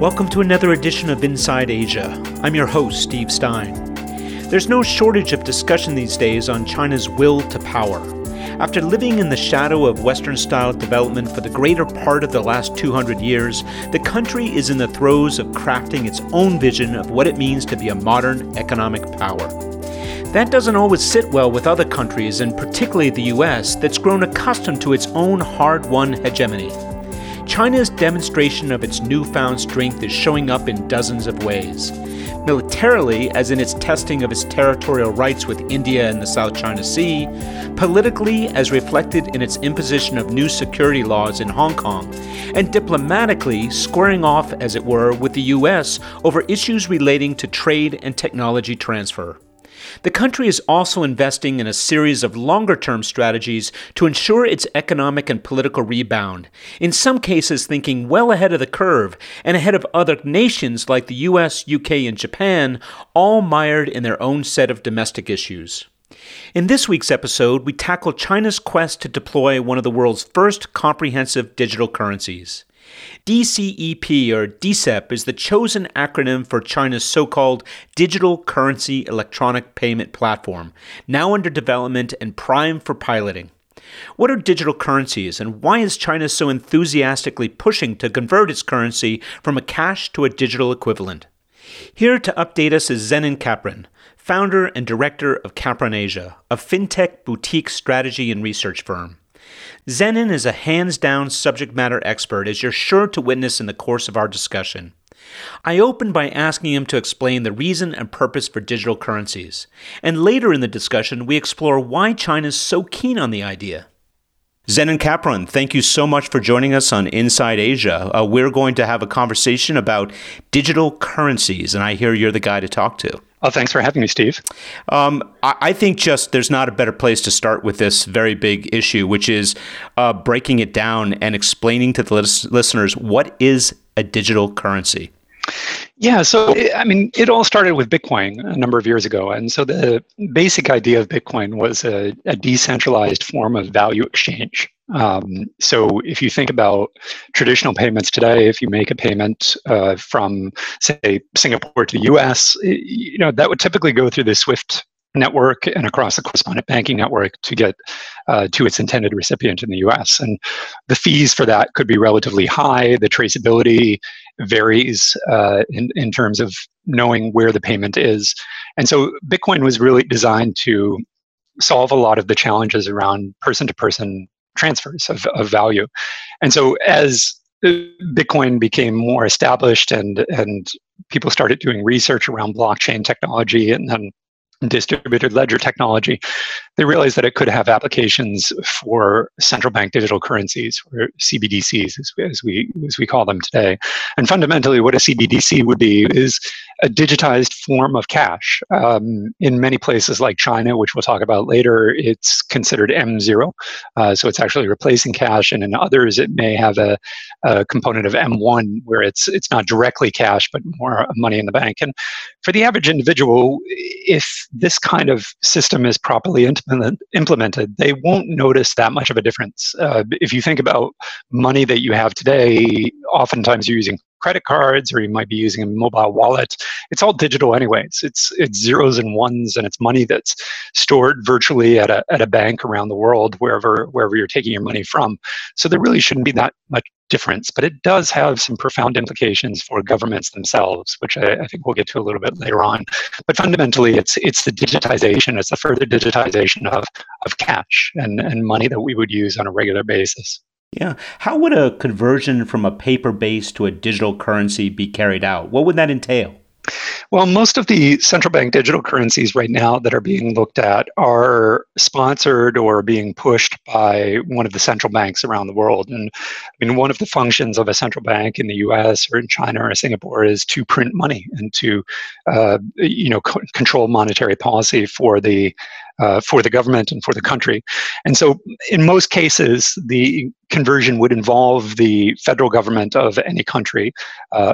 Welcome to another edition of Inside Asia. I'm your host, Steve Stein. There's no shortage of discussion these days on China's will to power. After living in the shadow of Western-style development for the greater part of the last 200 years, the country is in the throes of crafting its own vision of what it means to be a modern economic power. That doesn't always sit well with other countries, and particularly the US, that's grown accustomed to its own hard-won hegemony. China's demonstration of its newfound strength is showing up in dozens of ways. Militarily, as in its testing of its territorial rights with India and the South China Sea, politically, as reflected in its imposition of new security laws in Hong Kong, and diplomatically, squaring off, as it were, with the US over issues relating to trade and technology transfer. The country is also investing in a series of longer-term strategies to ensure its economic and political rebound, in some cases thinking well ahead of the curve and ahead of other nations like the US, UK, and Japan, all mired in their own set of domestic issues. In this week's episode, we tackle China's quest to deploy one of the world's first comprehensive digital currencies. DCEP, or DCEP, is the chosen acronym for China's so-called Digital Currency Electronic Payment Platform, now under development and prime for piloting. What are digital currencies, and why is China so enthusiastically pushing to convert its currency from a cash to a digital equivalent? Here to update us is Zennon Kapron, founder and director of KapronAsia, a fintech boutique strategy and research firm. Zennon is a hands-down subject matter expert, as you're sure to witness in the course of our discussion. I opened by asking him to explain the reason and purpose for digital currencies, and later in the discussion, we explore why China's so keen on the idea. Zennon Kapron, thank you so much for joining us on Inside Asia. We're going to have a conversation about digital currencies, and I hear you're the guy to talk to. Oh, thanks for having me, Steve. I think just there's not a better place to start with this very big issue, which is breaking it down and explaining to the listeners what is a digital currency. Yeah, so it all started with Bitcoin a number of years ago. And so the basic idea of Bitcoin was a decentralized form of value exchange. So if you think about traditional payments today, if you make a payment from, say, Singapore to the US, that would typically go through the SWIFT network and across the correspondent banking network to get to its intended recipient in the US. And the fees for that could be relatively high. The traceability varies in terms of knowing where the payment is. And so Bitcoin was really designed to solve a lot of the challenges around person-to-person transfers of value. And so as Bitcoin became more established and people started doing research around blockchain technology and then distributed ledger technology, they realized that it could have applications for central bank digital currencies, or CBDCs, as we call them today. And fundamentally, what a CBDC would be is a digitized form of cash. In many places like China, which we'll talk about later, it's considered M0. So it's actually replacing cash. And in others, it may have a component of M1, where it's not directly cash, but more money in the bank. And for the average individual, if this kind of system is properly implemented, they won't notice that much of a difference. If you think about money that you have today, oftentimes you're using credit cards, or you might be using a mobile wallet. It's all digital anyways. It's zeros and ones, and it's money that's stored virtually at a bank around the world, wherever you're taking your money from. So there really shouldn't be that much difference, but it does have some profound implications for governments themselves, which I think we'll get to a little bit later on. But fundamentally, it's the digitization, it's the further digitization of cash and money that we would use on a regular basis. Yeah. How would a conversion from a paper base to a digital currency be carried out? What would that entail? Well, most of the central bank digital currencies right now that are being looked at are sponsored or being pushed by one of the central banks around the world. And one of the functions of a central bank in the US or in China or Singapore is to print money and to control monetary policy for the government and for the country. And so in most cases, the conversion would involve the federal government of any country,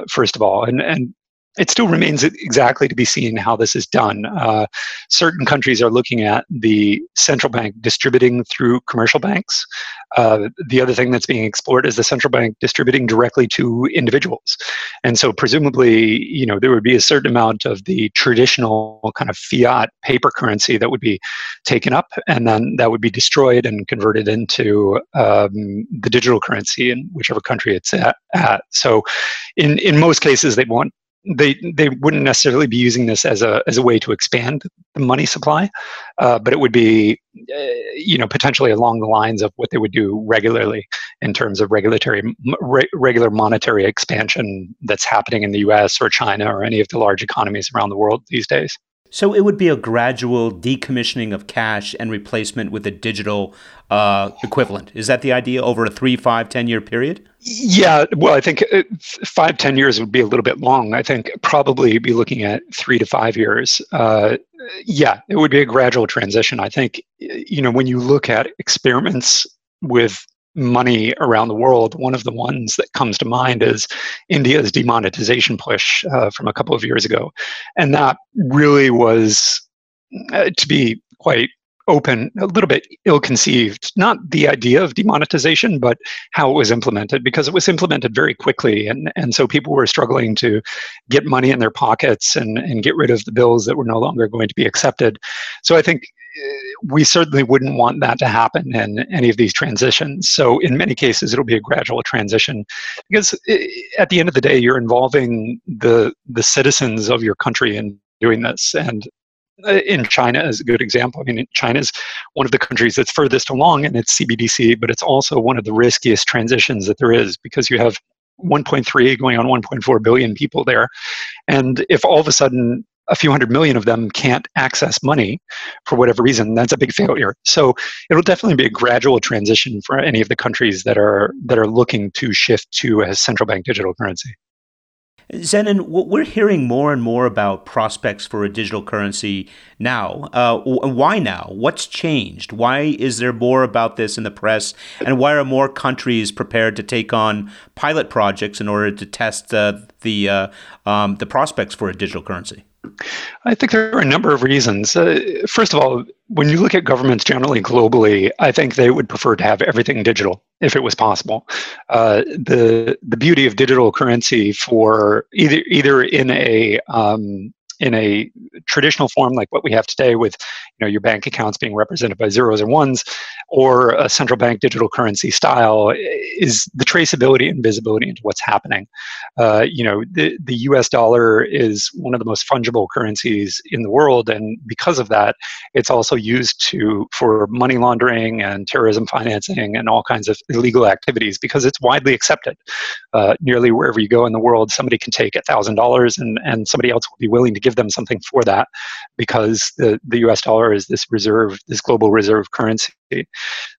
first of all. And It still remains exactly to be seen how this is done. Certain countries are looking at the central bank distributing through commercial banks. The other thing that's being explored is the central bank distributing directly to individuals. And so presumably, you know, there would be a certain amount of the traditional kind of fiat paper currency that would be taken up, and then that would be destroyed and converted into the digital currency in whichever country it's at. So in most cases, they wouldn't necessarily be using this as a way to expand the money supply, but it would be potentially along the lines of what they would do regularly in terms of regular monetary expansion that's happening in the US or China or any of the large economies around the world these days. So it would be a gradual decommissioning of cash and replacement with a digital equivalent. Is that the idea over a 3, 5, 10-year period? Yeah. Well, I think 5, 10 years would be a little bit long. I think probably be looking at 3 to 5 years. Yeah, it would be a gradual transition. I think, when you look at experiments with money around the world, one of the ones that comes to mind is India's demonetization push from a couple of years ago. And that really was, to be quite open, a little bit ill-conceived, not the idea of demonetization, but how it was implemented, because it was implemented very quickly. And so people were struggling to get money in their pockets and get rid of the bills that were no longer going to be accepted. So I think we certainly wouldn't want that to happen in any of these transitions. So in many cases, it'll be a gradual transition, because at the end of the day, you're involving the citizens of your country in doing this. And in China is a good example. I mean, China is one of the countries that's furthest along in its CBDC, but it's also one of the riskiest transitions that there is, because you have 1.3 going on 1.4 billion people there. And if all of a sudden a few hundred million of them can't access money for whatever reason, that's a big failure. So it'll definitely be a gradual transition for any of the countries that are looking to shift to a central bank digital currency. Zennon, we're hearing more and more about prospects for a digital currency now. Why now? What's changed? Why is there more about this in the press? And why are more countries prepared to take on pilot projects in order to test the prospects for a digital currency? I think there are a number of reasons. First of all, when you look at governments generally globally, I think they would prefer to have everything digital if it was possible. The beauty of digital currency for either in a traditional form like what we have today with your bank accounts being represented by zeros and ones, or a central bank digital currency style, is the traceability and visibility into what's happening. The US dollar is one of the most fungible currencies in the world, and because of that, it's also used for money laundering and terrorism financing and all kinds of illegal activities, because it's widely accepted. Nearly wherever you go in the world, somebody can take $1,000 and somebody else will be willing to give them something for that, because the US dollar is this global reserve currency.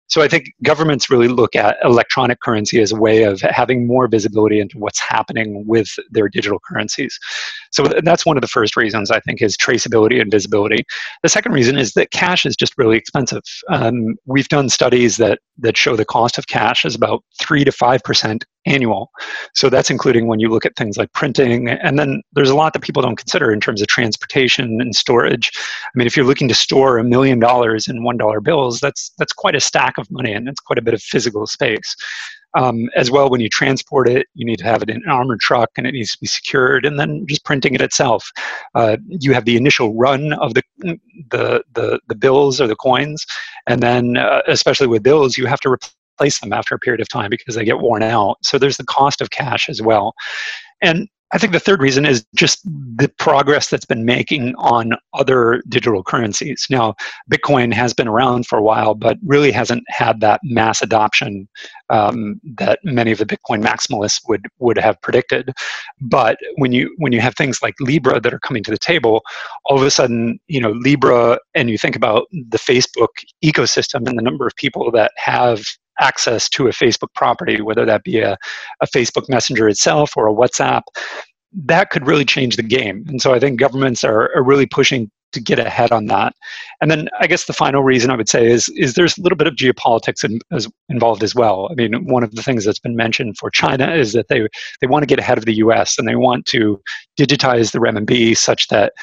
So I think governments really look at electronic currency as a way of having more visibility into what's happening with their digital currencies. So that's one of the first reasons, I think, is traceability and visibility. The second reason is that cash is just really expensive. We've done studies that show the cost of cash is about 3 to 5% annual. So that's including when you look at things like printing. And then there's a lot that people don't consider in terms of transportation and storage. I mean, if you're looking to store $1 million in $1 bills, that's quite a stack of money, and it's quite a bit of physical space. As well, when you transport it, you need to have it in an armored truck, and it needs to be secured. And then just printing it itself, you have the initial run of the bills or the coins, and then especially with bills, you have to replace them after a period of time because they get worn out. So there's the cost of cash as well. And I think the third reason is just the progress that's been making on other digital currencies. Now, Bitcoin has been around for a while, but really hasn't had that mass adoption that many of the Bitcoin maximalists would have predicted. But when you have things like Libra that are coming to the table, all of a sudden, Libra, and you think about the Facebook ecosystem and the number of people that have access to a Facebook property, whether that be a Facebook Messenger itself or a WhatsApp, that could really change the game. And so I think governments are really pushing to get ahead on that. And then I guess the final reason I would say is there's a little bit of geopolitics involved as well. I mean, one of the things that's been mentioned for China is that they want to get ahead of the US and they want to digitize the renminbi such that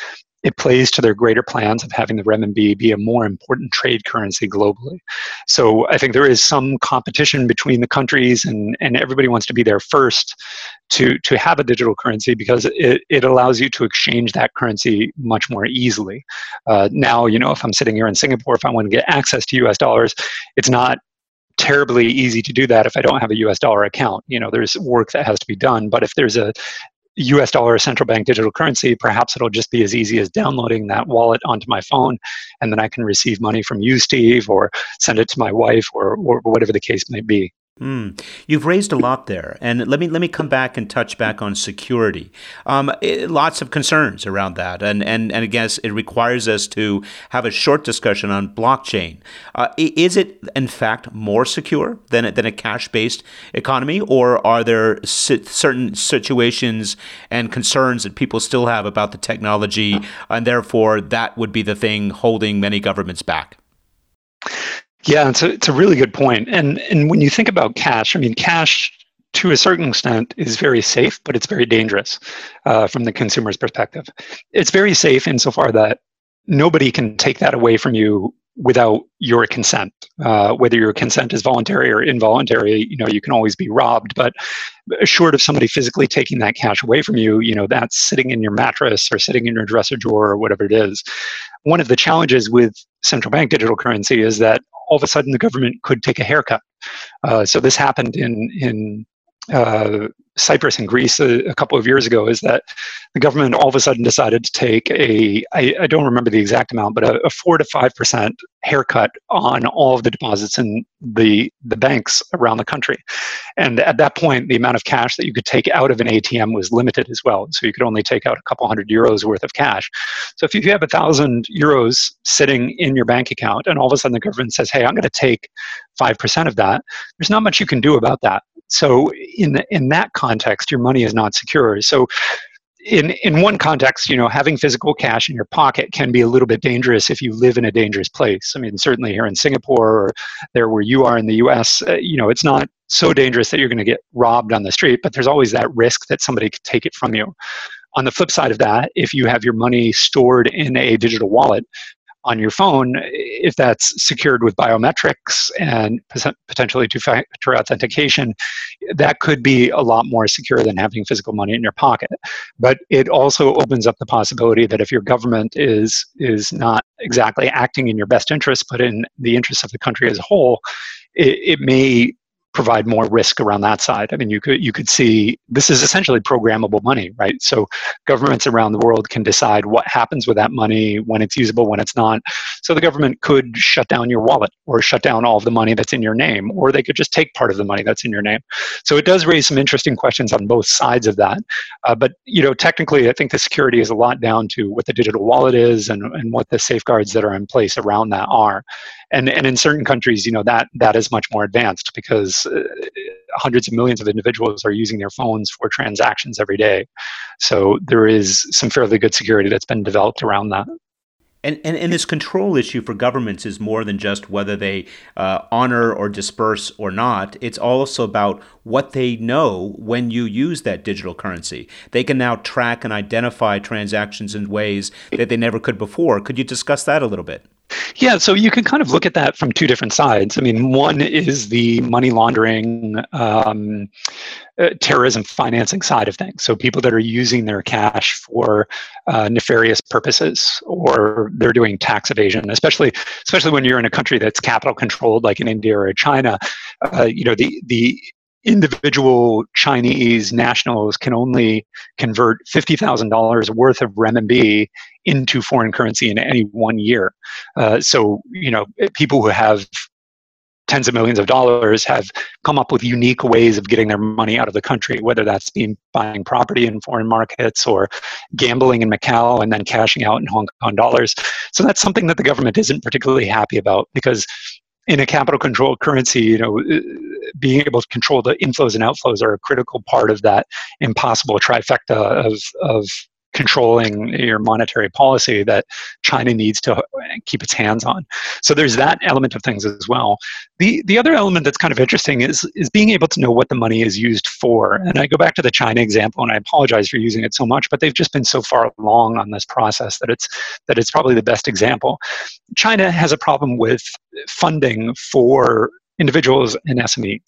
it plays to their greater plans of having the renminbi be a more important trade currency globally. So I think there is some competition between the countries, and everybody wants to be there first to have a digital currency because it allows you to exchange that currency much more easily. Now, you know, if I'm sitting here in Singapore, if I want to get access to US dollars, it's not terribly easy to do that if I don't have a US dollar account. You know, there's work that has to be done, but if there's a US dollar central bank digital currency, perhaps it'll just be as easy as downloading that wallet onto my phone, and then I can receive money from you, Steve, or send it to my wife, or whatever the case may be. You've raised a lot there, and let me come back and touch back on security. Lots of concerns around that, and I guess it requires us to have a short discussion on blockchain. Is it in fact more secure than a cash-based economy, or are there certain situations and concerns that people still have about the technology, and therefore that would be the thing holding many governments back? Yeah, it's a really good point. And when you think about cash, I mean, cash to a certain extent is very safe, but it's very dangerous from the consumer's perspective. It's very safe insofar that nobody can take that away from you without your consent. Whether your consent is voluntary or involuntary, you know, you can always be robbed, but short of somebody physically taking that cash away from you, you know, that's sitting in your mattress or sitting in your dresser drawer or whatever it is. One of the challenges with central bank digital currency is that all of a sudden the government could take a haircut. So this happened in Cyprus and Greece a couple of years ago, is that the government all of a sudden decided to take I don't remember the exact amount, but a 4 to 5% haircut on all of the deposits in the banks around the country. And at that point, the amount of cash that you could take out of an ATM was limited as well. So you could only take out a couple a couple hundred euros worth of cash. So if you have 1,000 euros sitting in your bank account and all of a sudden the government says, hey, I'm going to take 5% of that, there's not much you can do about that. So in that context, your money is not secure. So in one context, you know, having physical cash in your pocket can be a little bit dangerous if you live in a dangerous place. I mean, certainly here in Singapore or there where you are in the US, you know, it's not so dangerous that you're going to get robbed on the street, but there's always that risk that somebody could take it from you. On the flip side of that, if you have your money stored in a digital wallet on your phone, if that's secured with biometrics and potentially two-factor authentication, that could be a lot more secure than having physical money in your pocket. But it also opens up the possibility that if your government is not exactly acting in your best interest, but in the interest of the country as a whole, it may provide more risk around that side. I mean, you could see this is essentially programmable money, right? So governments around the world can decide what happens with that money, when it's usable, when it's not. So the government could shut down your wallet or shut down all of the money that's in your name, or they could just take part of the money that's in your name. So it does raise some interesting questions on both sides of that. But, you know, technically, I think the security is a lot down to what the digital wallet is and what the safeguards that are in place around that are. And in certain countries, you know, that is much more advanced because hundreds of millions of individuals are using their phones for transactions every day. So there is some fairly good security that's been developed around that. And this control issue for governments is more than just whether they honor or disperse or not. It's also about what they know when you use that digital currency. They can now track and identify transactions in ways that they never could before. Could you discuss that a little bit? Yeah, so you can kind of look at that from two different sides. I mean, one is the money laundering, terrorism financing side of things. So people that are using their cash for nefarious purposes, or they're doing tax evasion, especially when you're in a country that's capital controlled, like in India or China. You know, the individual Chinese nationals can only convert $50,000 worth of renminbi into foreign currency in any one year. So, you know, people who have tens of millions of dollars have come up with unique ways of getting their money out of the country, whether that's buying property in foreign markets or gambling in Macau and then cashing out in Hong Kong dollars. So that's something that the government isn't particularly happy about, because in a capital controlled currency, you know, being able to control the inflows and outflows are a critical part of that impossible trifecta of controlling your monetary policy that China needs to keep its hands on. So there's that element of things as well. The other element that's kind of interesting is being able to know what the money is used for. And I go back to the China example, and I apologize for using it so much, but they've just been so far along on this process that it's probably the best example. China has a problem with funding for individuals and SMEs.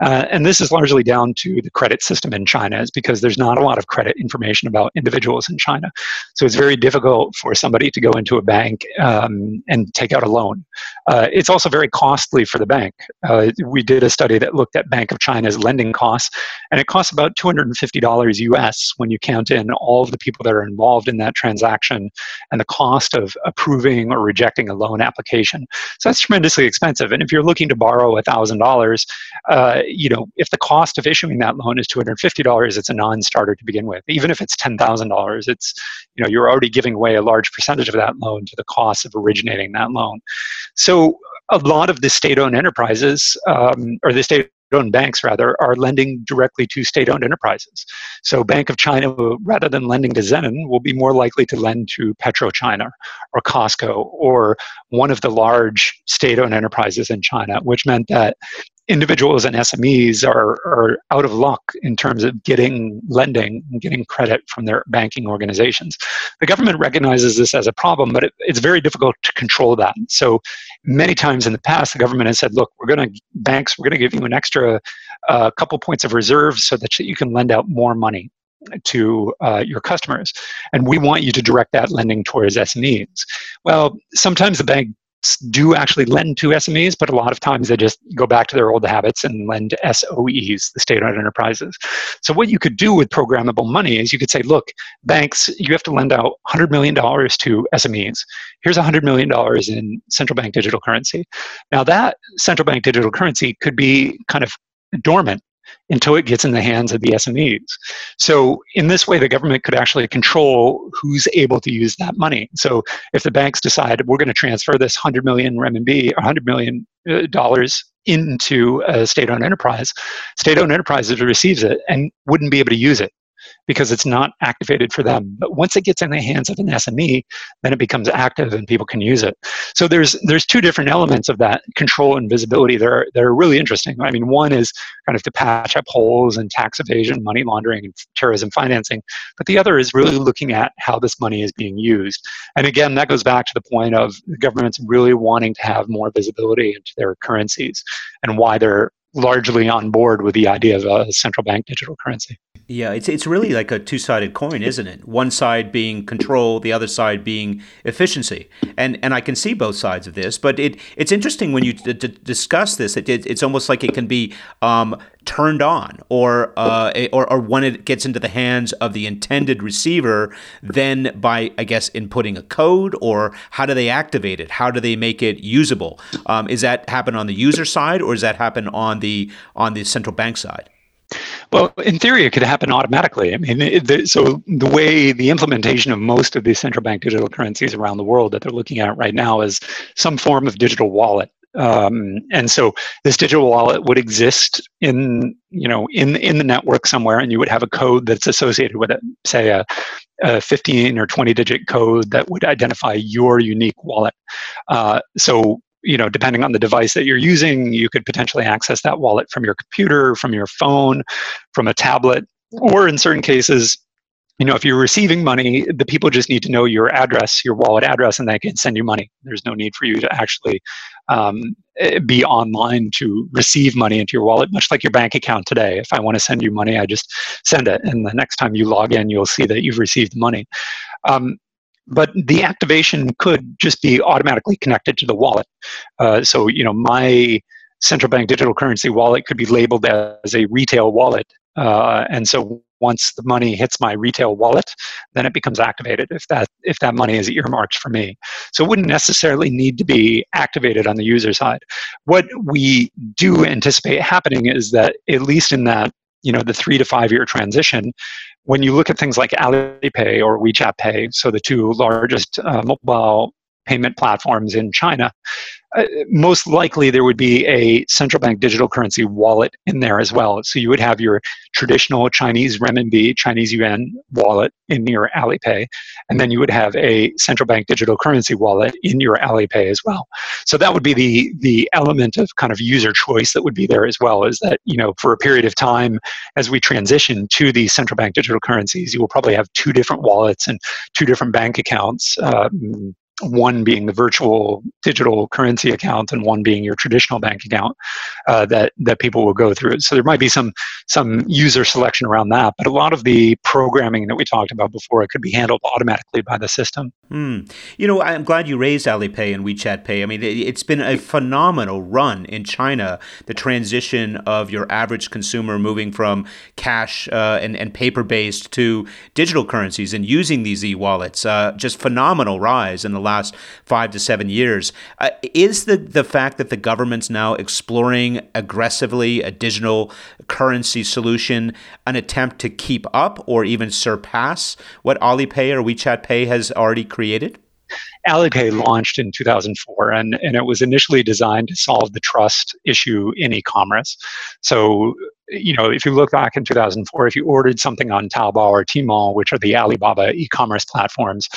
And this is largely down to the credit system in China, is because there's not a lot of credit information about individuals in China. So it's very difficult for somebody to go into a bank and take out a loan. It's also very costly for the bank. We did a study that looked at Bank of China's lending costs, and it costs about $250 US when you count in all of the people that are involved in that transaction and the cost of approving or rejecting a loan application. So that's tremendously expensive. And if you're looking to borrow $1,000, you know, if the cost of issuing that loan is $250, it's a non-starter to begin with. Even if it's $10,000, it's, you know, you're already giving away a large percentage of that loan to the cost of originating that loan. So a lot of the state-owned enterprises, or the state-owned banks rather, are lending directly to state-owned enterprises. So Bank of China, rather than lending to Zennon, will be more likely to lend to PetroChina or Costco or one of the large state-owned enterprises in China, which meant that individuals and SMEs are out of luck in terms of getting lending and getting credit from their banking organizations. The government recognizes this as a problem, but it's very difficult to control that. So many times in the past, the government has said, look, we're going to give you an extra couple points of reserve so that you can lend out more money to your customers. And we want you to direct that lending towards SMEs. Well, sometimes the bank do actually lend to SMEs, but a lot of times they just go back to their old habits and lend to SOEs, the state-owned enterprises. So what you could do with programmable money is you could say, look, banks, you have to lend out $100 million to SMEs. Here's $100 million in central bank digital currency. Now that central bank digital currency could be kind of dormant until it gets in the hands of the SMEs. So in this way, the government could actually control who's able to use that money. So if the banks decide we're going to transfer this 100 million renminbi, or $100 million into a state-owned enterprise receives it and wouldn't be able to use it because it's not activated for them. But once it gets in the hands of an SME, then it becomes active and people can use it. So there's two different elements of that control and visibility that are really interesting. I mean, one is kind of to patch up holes in tax evasion, money laundering, and terrorism financing. But the other is really looking at how this money is being used. And again, that goes back to the point of governments really wanting to have more visibility into their currencies and why they're largely on board with the idea of a central bank digital currency. Yeah, it's really like a two-sided coin, isn't it? One side being control, the other side being efficiency. And I can see both sides of this, but it's interesting when you discuss this. It's almost like it can be turned on, or when it gets into the hands of the intended receiver, then by, I guess, inputting a code, or how do they activate it? How do they make it usable? Is that happen on the user side, or does that happen on the central bank side? Well, in theory, it could happen automatically. I mean, so the way the implementation of most of these central bank digital currencies around the world that they're looking at right now is some form of digital wallet. And so this digital wallet would exist in the network somewhere, and you would have a code that's associated with it, say a 15 or 20-digit code that would identify your unique wallet. You know, depending on the device that you're using, you could potentially access that wallet from your computer, from your phone, from a tablet, or in certain cases, you know, if you're receiving money, the people just need to know your address, your wallet address, and they can send you money. There's no need for you to actually be online to receive money into your wallet, much like your bank account today. If I want to send you money, I just send it. And the next time you log in, you'll see that you've received money. But the activation could just be automatically connected to the wallet. So, you know, my central bank digital currency wallet could be labeled as a retail wallet. And so once the money hits my retail wallet, then it becomes activated if that money is earmarked for me. So it wouldn't necessarily need to be activated on the user side. What we do anticipate happening is that, at least in that, you know, the 3 to 5 year transition, when you look at things like Alipay or WeChat Pay, so the two largest mobile payment platforms in China, most likely there would be a central bank digital currency wallet in there as well. So you would have your traditional Chinese renminbi, Chinese yuan wallet in your Alipay, and then you would have a central bank digital currency wallet in your Alipay as well. So that would be the element of kind of user choice that would be there as well, is that, you know, for a period of time as we transition to these central bank digital currencies, you will probably have two different wallets and two different bank accounts, one being the virtual digital currency account and one being your traditional bank account that people will go through. So there might be some user selection around that, but a lot of the programming that we talked about before, it could be handled automatically by the system. Mm. You know, I'm glad you raised Alipay and WeChat Pay. I mean, it's been a phenomenal run in China, the transition of your average consumer moving from cash and paper-based to digital currencies and using these e-wallets, just phenomenal rise in the last 5 to 7 years. Is the fact that the government's now exploring aggressively a digital currency solution an attempt to keep up or even surpass what Alipay or WeChat Pay has already created? Alipay launched in 2004, and it was initially designed to solve the trust issue in e-commerce. So, you know, if you look back in 2004, if you ordered something on Taobao or Tmall, which are the Alibaba e-commerce platforms,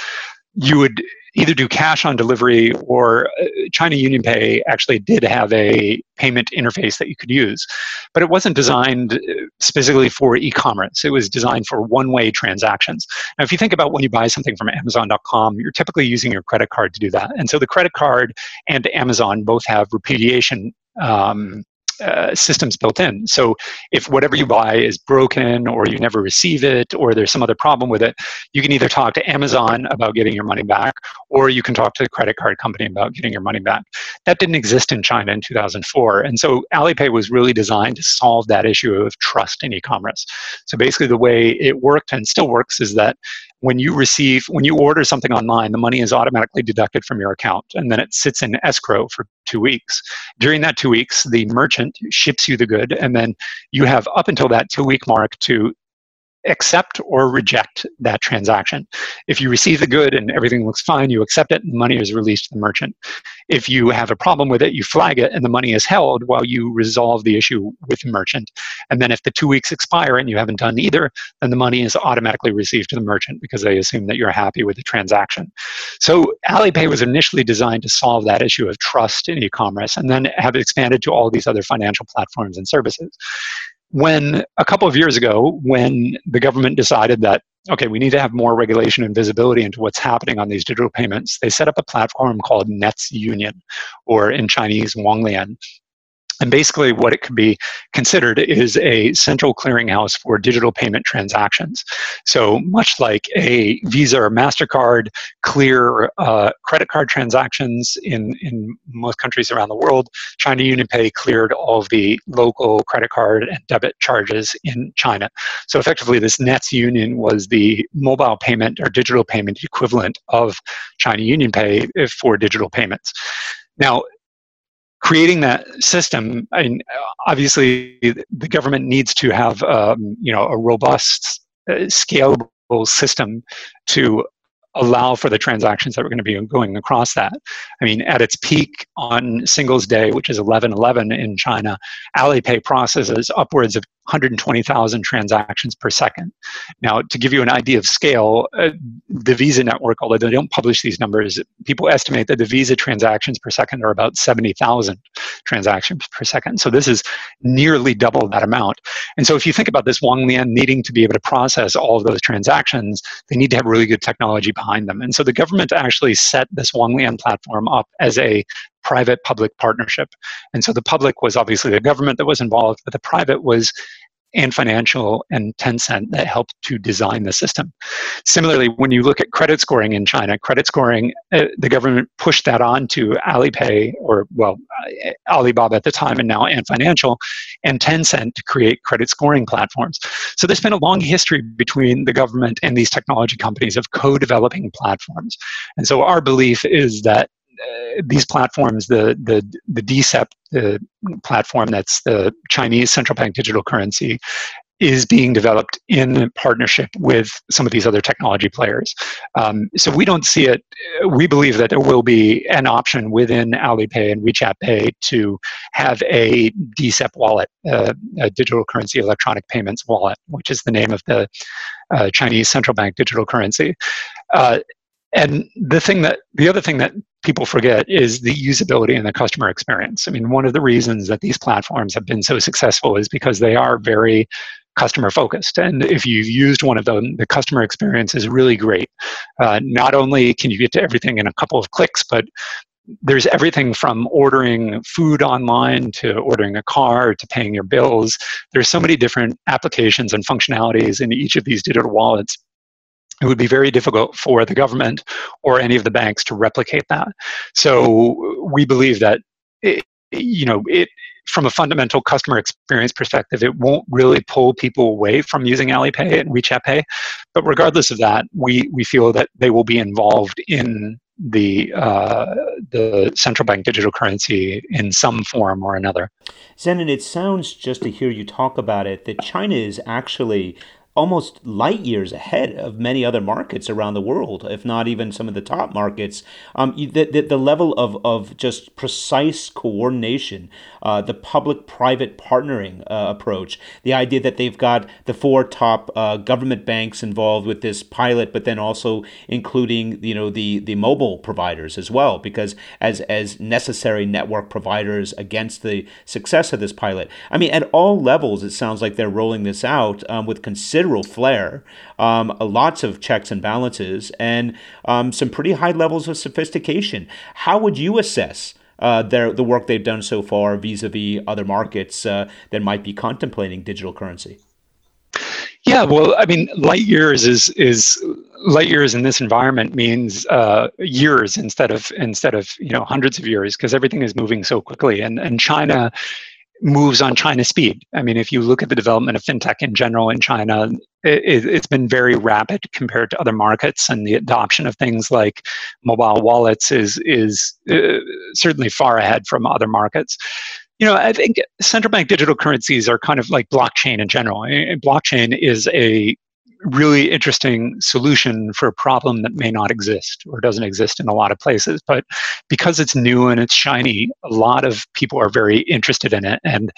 you would either do cash on delivery, or China UnionPay actually did have a payment interface that you could use. But it wasn't designed specifically for e-commerce. It was designed for one-way transactions. Now, if you think about when you buy something from Amazon.com, you're typically using your credit card to do that. And so the credit card and Amazon both have repudiation systems built in. So if whatever you buy is broken or you never receive it or there's some other problem with it, you can either talk to Amazon about getting your money back or you can talk to the credit card company about getting your money back. That didn't exist in China in 2004. And so Alipay was really designed to solve that issue of trust in e-commerce. So basically the way it worked and still works is that when you order something online, the money is automatically deducted from your account, and then it sits in escrow for 2 weeks. During that 2 weeks, the merchant ships you the good, and then you have up until that 2 week mark to accept or reject that transaction. If you receive the good and everything looks fine, you accept it and money is released to the merchant. If you have a problem with it, you flag it and the money is held while you resolve the issue with the merchant. And then if the 2 weeks expire and you haven't done either, then the money is automatically received to the merchant because they assume that you're happy with the transaction. So Alipay was initially designed to solve that issue of trust in e-commerce and then have expanded to all these other financial platforms and services. When a couple of years ago, when the government decided that, okay, we need to have more regulation and visibility into what's happening on these digital payments, they set up a platform called Net Union, or in Chinese, Wanglian. And basically what it could be considered is a central clearinghouse for digital payment transactions. So much like a Visa or MasterCard clear credit card transactions in most countries around the world, China UnionPay cleared all of the local credit card and debit charges in China. So effectively this Net Union was the mobile payment or digital payment equivalent of China UnionPay for digital payments. Now, creating that system, I mean, obviously, the government needs to have a robust, scalable system to allow for the transactions that are going to be going across that. I mean, at its peak on Singles Day, which is 11/11 in China, Alipay processes upwards of 120,000 transactions per second. Now, to give you an idea of scale, the Visa network, although they don't publish these numbers, people estimate that the Visa transactions per second are about 70,000 transactions per second. So this is nearly double that amount. And so if you think about this Wanglian needing to be able to process all of those transactions, they need to have really good technology behind them. And so the government actually set this Wanglian platform up as a private-public partnership. And so the public was obviously the government that was involved, but the private was Ant Financial and Tencent that helped to design the system. Similarly, when you look at credit scoring in China, the government pushed that on to Alipay, or Alibaba at the time, and now Ant Financial, and Tencent to create credit scoring platforms. So there's been a long history between the government and these technology companies of co-developing platforms. And so our belief is that these platforms, the DCEP, the platform that's the Chinese central bank digital currency, is being developed in partnership with some of these other technology players. So we don't see it. We believe that there will be an option within Alipay and WeChat Pay to have a DCEP wallet, a digital currency electronic payments wallet, which is the name of the Chinese central bank digital currency. And the other thing that people forget is the usability and the customer experience. I mean, one of the reasons that these platforms have been so successful is because they are very customer focused. And if you've used one of them, the customer experience is really great. Not only can you get to everything in a couple of clicks, but there's everything from ordering food online to ordering a car to paying your bills. There's so many different applications and functionalities in each of these digital wallets. It would be very difficult for the government or any of the banks to replicate that. So we believe that, from a fundamental customer experience perspective, it won't really pull people away from using Alipay and WeChat Pay. But regardless of that, we feel that they will be involved in the central bank digital currency in some form or another. Zennon, it sounds, just to hear you talk about it, that China is actually almost light years ahead of many other markets around the world, if not even some of the top markets. The level of just precise coordination, the public-private partnering approach, the idea that they've got the four top government banks involved with this pilot, but then also including the mobile providers as well, because as necessary network providers against the success of this pilot. I mean, at all levels, it sounds like they're rolling this out with considerable flair, lots of checks and balances, and some pretty high levels of sophistication. How would you assess the work they've done so far vis-a-vis other markets that might be contemplating digital currency? Yeah, well, I mean, light years in this environment means years instead of hundreds of years, because everything is moving so quickly, and China moves on China speed. I mean, if you look at the development of fintech in general in China, it's been very rapid compared to other markets, and the adoption of things like mobile wallets is certainly far ahead from other markets. I think central bank digital currencies are kind of like blockchain in general. Blockchain is a really interesting solution for a problem that may not exist or doesn't exist in a lot of places. But because it's new and it's shiny, a lot of people are very interested in it. And,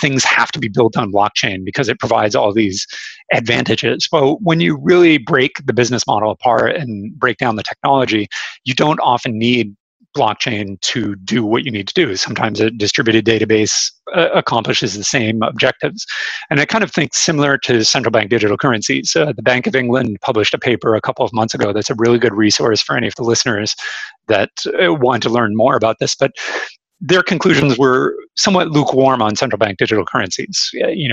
things have to be built on blockchain because it provides all these advantages. Well, when you really break the business model apart and break down the technology, you don't often need blockchain to do what you need to do. Sometimes a distributed database accomplishes the same objectives. And I kind of think similar to central bank digital currencies. The Bank of England published a paper a couple of months ago that's a really good resource for any of the listeners that want to learn more about this. But their conclusions were somewhat lukewarm on central bank digital currencies.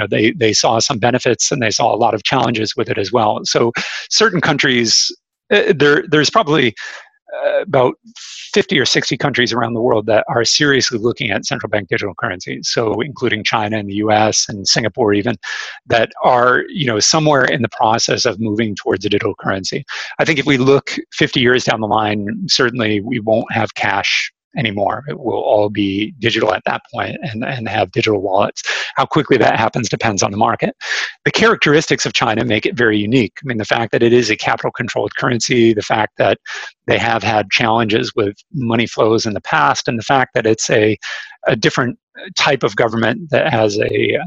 They saw some benefits and they saw a lot of challenges with it as well. So certain countries, there's probably about 50 or 60 countries around the world that are seriously looking at central bank digital currencies, so including China and the US and Singapore even, that are somewhere in the process of moving towards a digital currency. I think if we look 50 years down the line, certainly we won't have cash anymore. It will all be digital at that point and have digital wallets. How quickly that happens depends on the market. The characteristics of China make it very unique. I mean, the fact that it is a capital-controlled currency, the fact that they have had challenges with money flows in the past, and the fact that it's a different type of government that has a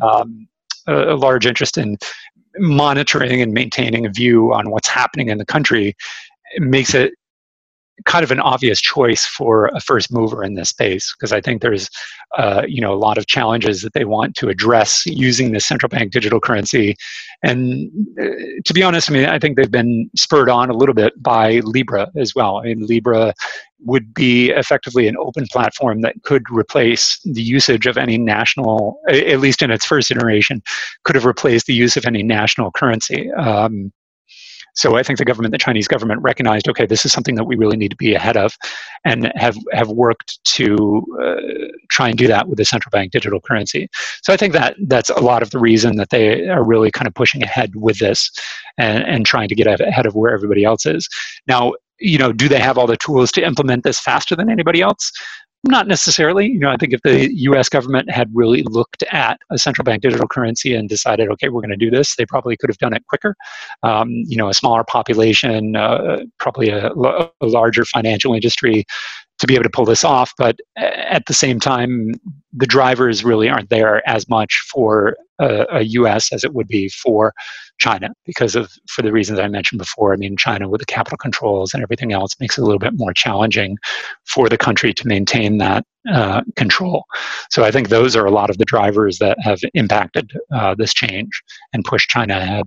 large interest in monitoring and maintaining a view on what's happening in the country, it makes it kind of an obvious choice for a first mover in this space, because I think there's a lot of challenges that they want to address using the central bank digital currency. And to be honest, I mean, I think they've been spurred on a little bit by Libra as well. I mean, Libra would be effectively an open platform that could replace the usage of any national, at least in its first iteration, could have replaced the use of any national currency. So I think the Chinese government recognized, okay, this is something that we really need to be ahead of, and have worked to try and do that with the central bank digital currency. So I think that's a lot of the reason that they are really kind of pushing ahead with this and trying to get ahead of where everybody else is. Now, do they have all the tools to implement this faster than anybody else? Not necessarily. You know, I think if the U.S. government had really looked at a central bank digital currency and decided, okay, we're going to do this, they probably could have done it quicker. You know, a smaller population, probably a larger financial industry to be able to pull this off. But at the same time, the drivers really aren't there as much for a U.S. as it would be for China for the reasons I mentioned before. I mean, China with the capital controls and everything else makes it a little bit more challenging for the country to maintain that control. So I think those are a lot of the drivers that have impacted this change and pushed China ahead.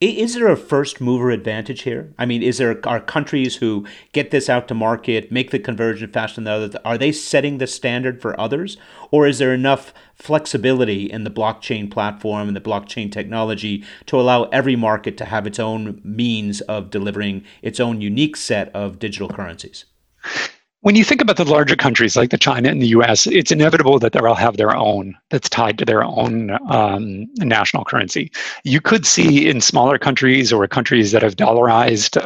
Is there a first mover advantage here? I mean, are countries who get this out to market, make the conversion faster than the others, are they setting the standard for others? Or is there enough flexibility in the blockchain platform and the blockchain technology to allow every market to have its own means of delivering its own unique set of digital currencies? When you think about the larger countries like China and the U.S., it's inevitable that they'll all have their own that's tied to their own national currency. You could see in smaller countries or countries that have dollarized,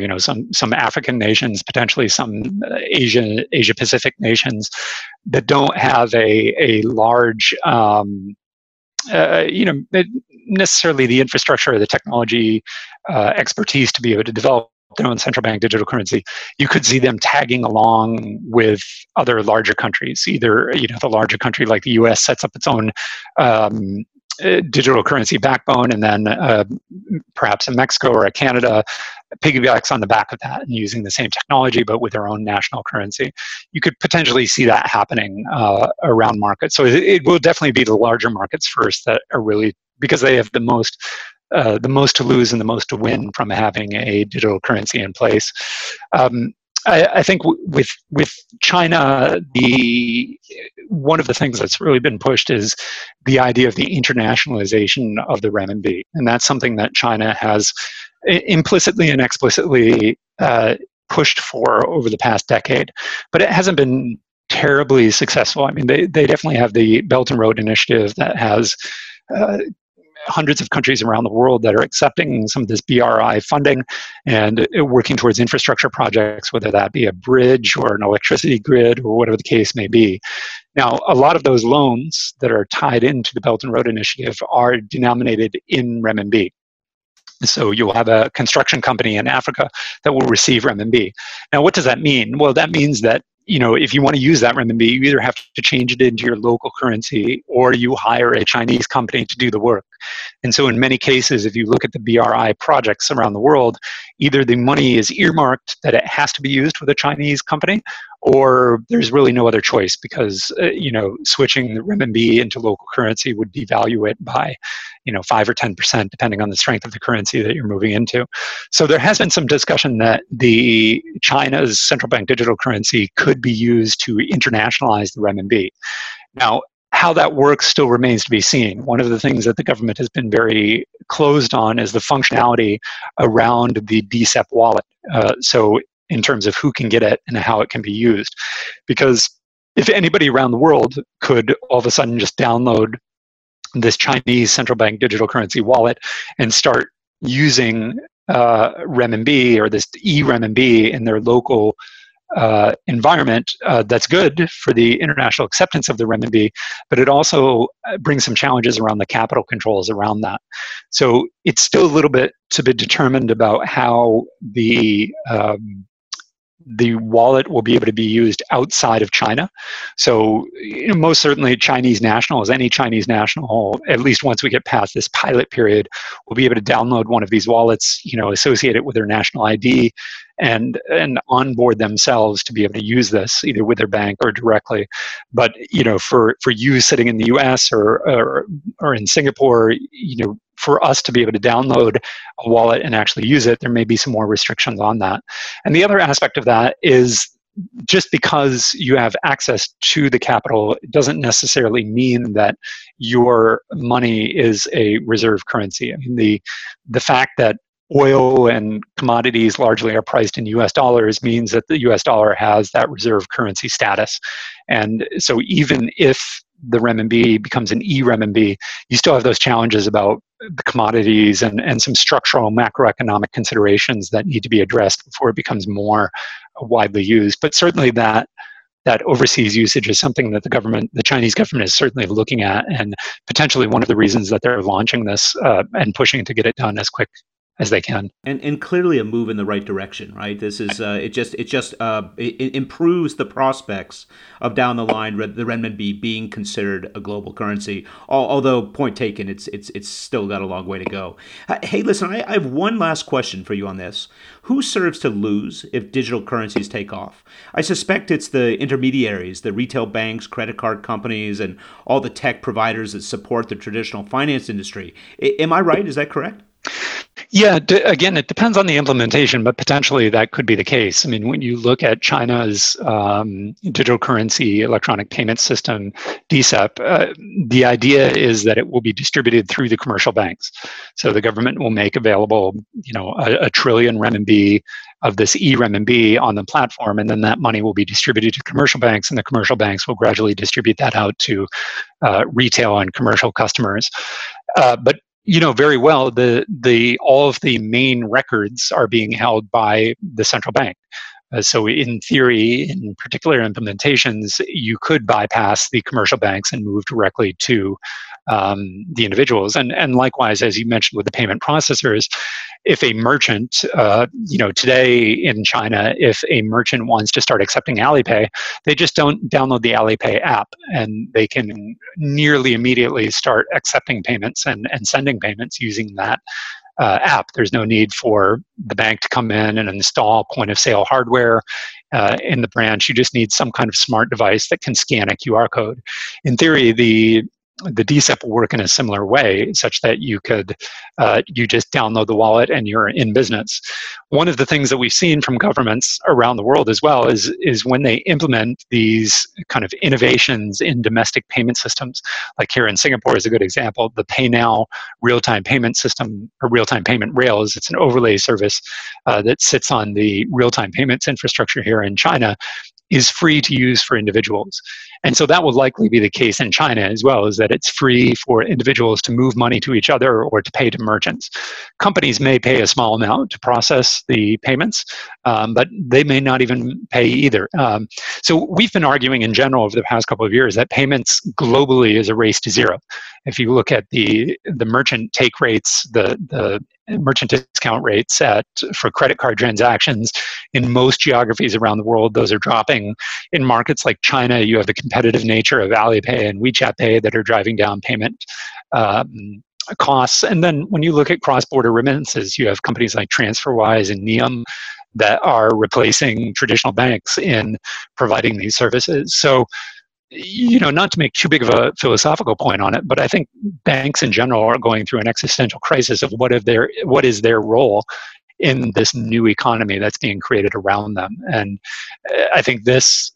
you know, some African nations, potentially some Asia Pacific nations that don't have a large, you know, necessarily the infrastructure or the technology expertise to be able to develop their own central bank digital currency. You could see them tagging along with other larger countries. Either, you know, the larger country like the U.S. sets up its own digital currency backbone, and then perhaps in Mexico or Canada piggybacks on the back of that and using the same technology, but with their own national currency. You could potentially see that happening around markets. So it will definitely be the larger markets first that are really, because they have the most to lose and the most to win from having a digital currency in place. I think with China, one of the things that's really been pushed is the idea of the internationalization of the renminbi. And that's something that China has implicitly and explicitly pushed for over the past decade. But it hasn't been terribly successful. I mean, they definitely have the Belt and Road Initiative that has hundreds of countries around the world that are accepting some of this BRI funding and working towards infrastructure projects, whether that be a bridge or an electricity grid or whatever the case may be. Now, a lot of those loans that are tied into the Belt and Road Initiative are denominated in renminbi. So you'll have a construction company in Africa that will receive renminbi. Now, what does that mean? Well, that means that, you know, if you want to use that renminbi, you either have to change it into your local currency or you hire a Chinese company to do the work. And so in many cases, if you look at the BRI projects around the world, either the money is earmarked that it has to be used with a Chinese company, or there's really no other choice because, you know, switching the renminbi into local currency would devalue it by, you know, 5 or 10%, depending on the strength of the currency that you're moving into. So there has been some discussion that China's central bank digital currency could be used to internationalize the renminbi. Now, how that works still remains to be seen. One of the things that the government has been very closed on is the functionality around the DCEP wallet. So in terms of who can get it and how it can be used. Because if anybody around the world could all of a sudden just download this Chinese central bank digital currency wallet and start using renminbi or this e-renminbi in their local environment, that's good for the international acceptance of the renminbi, but it also brings some challenges around the capital controls around that. So it's still a little bit to be determined about how the wallet will be able to be used outside of China. So, you know, most certainly any Chinese national, at least once we get past this pilot period, will be able to download one of these wallets, you know, associate it with their national ID and onboard themselves to be able to use this either with their bank or directly. But, you know, for you sitting in the US or in Singapore, you know, for us to be able to download a wallet and actually use it, there may be some more restrictions on that. And the other aspect of that is just because you have access to the capital, it doesn't necessarily mean that your money is a reserve currency. I mean, the fact that oil and commodities largely are priced in US dollars means that the US dollar has that reserve currency status. And so even if the renminbi becomes an e-renminbi, you still have those challenges about the commodities and some structural macroeconomic considerations that need to be addressed before it becomes more widely used. But certainly that that overseas usage is something that the government, the Chinese government, is certainly looking at, and potentially one of the reasons that they're launching this and pushing to get it done as quick as they can. And clearly a move in the right direction, right? This is it improves the prospects of down the line the renminbi being considered a global currency. Although, point taken, it's still got a long way to go. Hey, listen, I have one last question for you on this. Who serves to lose if digital currencies take off? I suspect it's the intermediaries, the retail banks, credit card companies, and all the tech providers that support the traditional finance industry. Am I right? Is that correct? Yeah, again, it depends on the implementation, but potentially that could be the case. I mean, when you look at China's digital currency electronic payment system, DCEP, the idea is that it will be distributed through the commercial banks. So the government will make available, a trillion renminbi of this e-renminbi on the platform, and then that money will be distributed to commercial banks, and the commercial banks will gradually distribute that out to retail and commercial customers. But you know very well the all of the main records are being held by the central bank. So in theory, in particular implementations, you could bypass the commercial banks and move directly to the individuals. And likewise, as you mentioned with the payment processors, if a merchant, today in China, if a merchant wants to start accepting Alipay, they just don't download the Alipay app, and they can nearly immediately start accepting payments and sending payments using that app. There's no need for the bank to come in and install point-of-sale hardware in the branch. You just need some kind of smart device that can scan a QR code. In theory, the DCEP will work in a similar way, such that you could you just download the wallet and you're in business. One of the things that we've seen from governments around the world as well is when they implement these kind of innovations in domestic payment systems, like here in Singapore is a good example. The PayNow real-time payment system, or real-time payment rails, it's an overlay service that sits on the real-time payments infrastructure here in China, is free to use for individuals. And so that will likely be the case in China as well, is that it's free for individuals to move money to each other or to pay to merchants. Companies may pay a small amount to process the payments, but they may not even pay either. So we've been arguing in general over the past couple of years that payments globally is a race to zero. If you look at the merchant take rates, the merchant discount rates for credit card transactions in most geographies around the world, those are dropping. In markets like China, you have the competitive nature of Alipay and WeChat Pay that are driving down payment costs. And then when you look at cross-border remittances, you have companies like TransferWise and Neum that are replacing traditional banks in providing these services. So, not to make too big of a philosophical point on it, but I think banks in general are going through an existential crisis of what is their role in this new economy that's being created around them. And I think this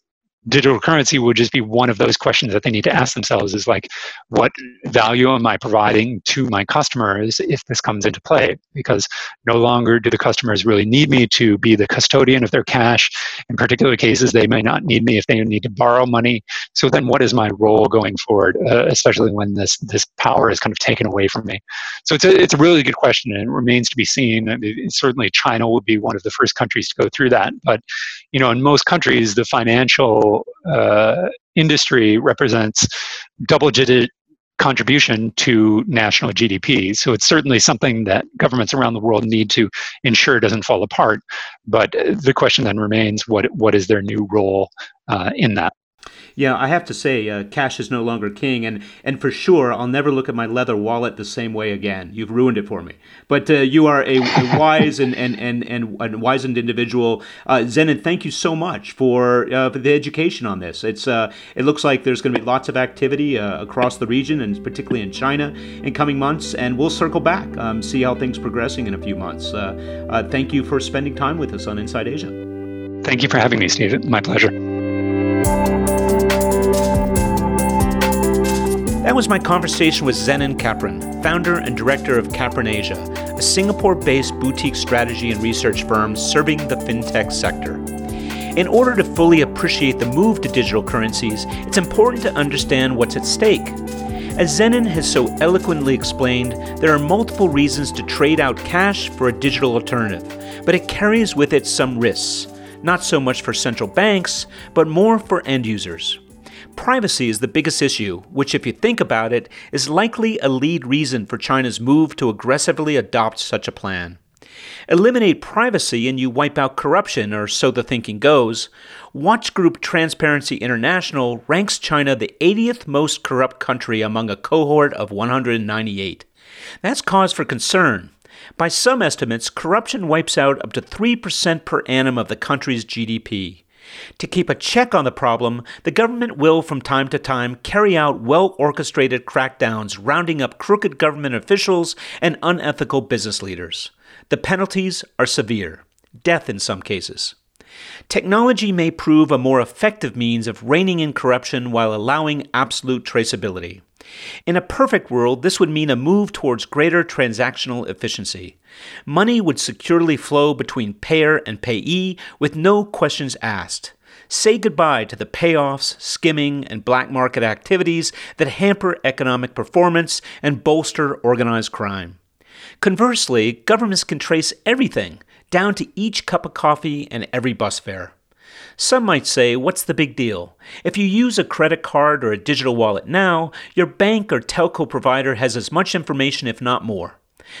digital currency would just be one of those questions that they need to ask themselves is like, what value am I providing to my customers if this comes into play? Because no longer do the customers really need me to be the custodian of their cash. In particular cases, they may not need me if they need to borrow money. So then what is my role going forward, especially when this power is kind of taken away from me? So it's a really good question, and it remains to be seen. I mean, certainly China will be one of the first countries to go through that. But, in most countries, the financial industry represents double-digit contribution to national GDP. So it's certainly something that governments around the world need to ensure doesn't fall apart. But the question then remains, what is their new role in that? Yeah, I have to say, cash is no longer king, and for sure, I'll never look at my leather wallet the same way again. You've ruined it for me. But you are a wise and wizened individual, Zennon. Thank you so much for the education on this. It's it looks like there's going to be lots of activity across the region, and particularly in China, in coming months. And we'll circle back, see how things progressing in a few months. Thank you for spending time with us on Inside Asia. Thank you for having me, Steve. My pleasure. That was my conversation with Zennon Kapron, founder and director of KapronAsia, a Singapore-based boutique strategy and research firm serving the fintech sector. In order to fully appreciate the move to digital currencies, it's important to understand what's at stake. As Zennon has so eloquently explained, there are multiple reasons to trade out cash for a digital alternative, but it carries with it some risks. not so much for central banks, but more for end users. Privacy is the biggest issue, which if you think about it, is likely a lead reason for China's move to aggressively adopt such a plan. Eliminate privacy and you wipe out corruption, or so the thinking goes. Watch group Transparency International ranks China the 80th most corrupt country among a cohort of 198. That's cause for concern. By some estimates, corruption wipes out up to 3% per annum of the country's GDP. To keep a check on the problem, the government will from time to time carry out well-orchestrated crackdowns, rounding up crooked government officials and unethical business leaders. The penalties are severe, death in some cases. Technology may prove a more effective means of reining in corruption while allowing absolute traceability. In a perfect world, this would mean a move towards greater transactional efficiency. Money would securely flow between payer and payee with no questions asked. Say goodbye to the payoffs, skimming, and black market activities that hamper economic performance and bolster organized crime. Conversely, governments can trace everything, down to each cup of coffee and every bus fare. Some might say, what's the big deal? If you use a credit card or a digital wallet now, your bank or telco provider has as much information, if not more.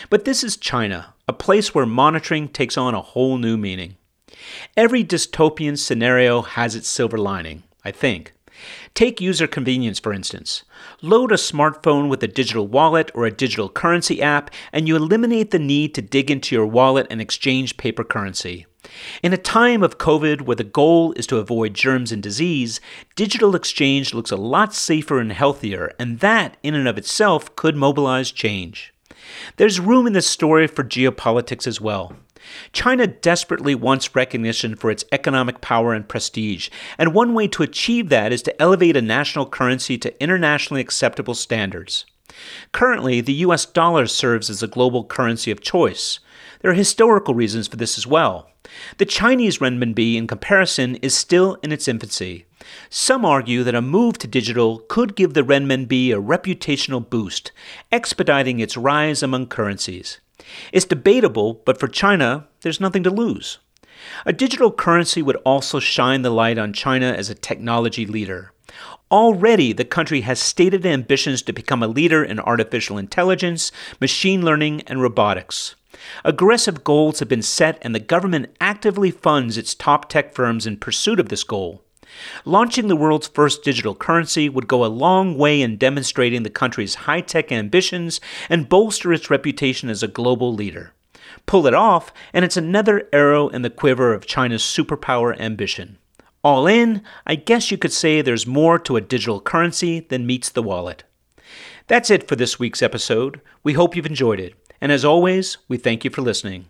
But this is China, a place where monitoring takes on a whole new meaning. Every dystopian scenario has its silver lining, I think. Take user convenience, for instance. Load a smartphone with a digital wallet or a digital currency app, and you eliminate the need to dig into your wallet and exchange paper currency. In a time of COVID where the goal is to avoid germs and disease, digital exchange looks a lot safer and healthier, and that, in and of itself, could mobilize change. There's room in this story for geopolitics as well. China desperately wants recognition for its economic power and prestige, and one way to achieve that is to elevate a national currency to internationally acceptable standards. Currently, the US dollar serves as a global currency of choice. There are historical reasons for this as well. The Chinese renminbi, in comparison, is still in its infancy. Some argue that a move to digital could give the renminbi a reputational boost, expediting its rise among currencies. It's debatable, but for China, there's nothing to lose. A digital currency would also shine the light on China as a technology leader. Already, the country has stated ambitions to become a leader in artificial intelligence, machine learning, and robotics. Aggressive goals have been set, and the government actively funds its top tech firms in pursuit of this goal. Launching the world's first digital currency would go a long way in demonstrating the country's high-tech ambitions and bolster its reputation as a global leader. Pull it off, and it's another arrow in the quiver of China's superpower ambition. All in, I guess you could say there's more to a digital currency than meets the wallet. That's it for this week's episode. We hope you've enjoyed it. And as always, we thank you for listening.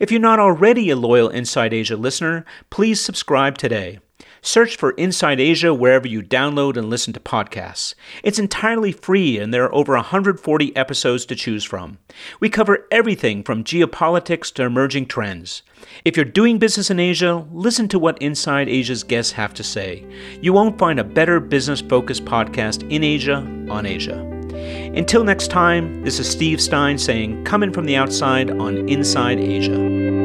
If you're not already a loyal Inside Asia listener, please subscribe today. Search for Inside Asia wherever you download and listen to podcasts. It's entirely free, and there are over 140 episodes to choose from. We cover everything from geopolitics to emerging trends. If you're doing business in Asia, listen to what Inside Asia's guests have to say. You won't find a better business-focused podcast in Asia on Asia. Until next time, this is Steve Stein saying, "Coming from the outside" on Inside Asia.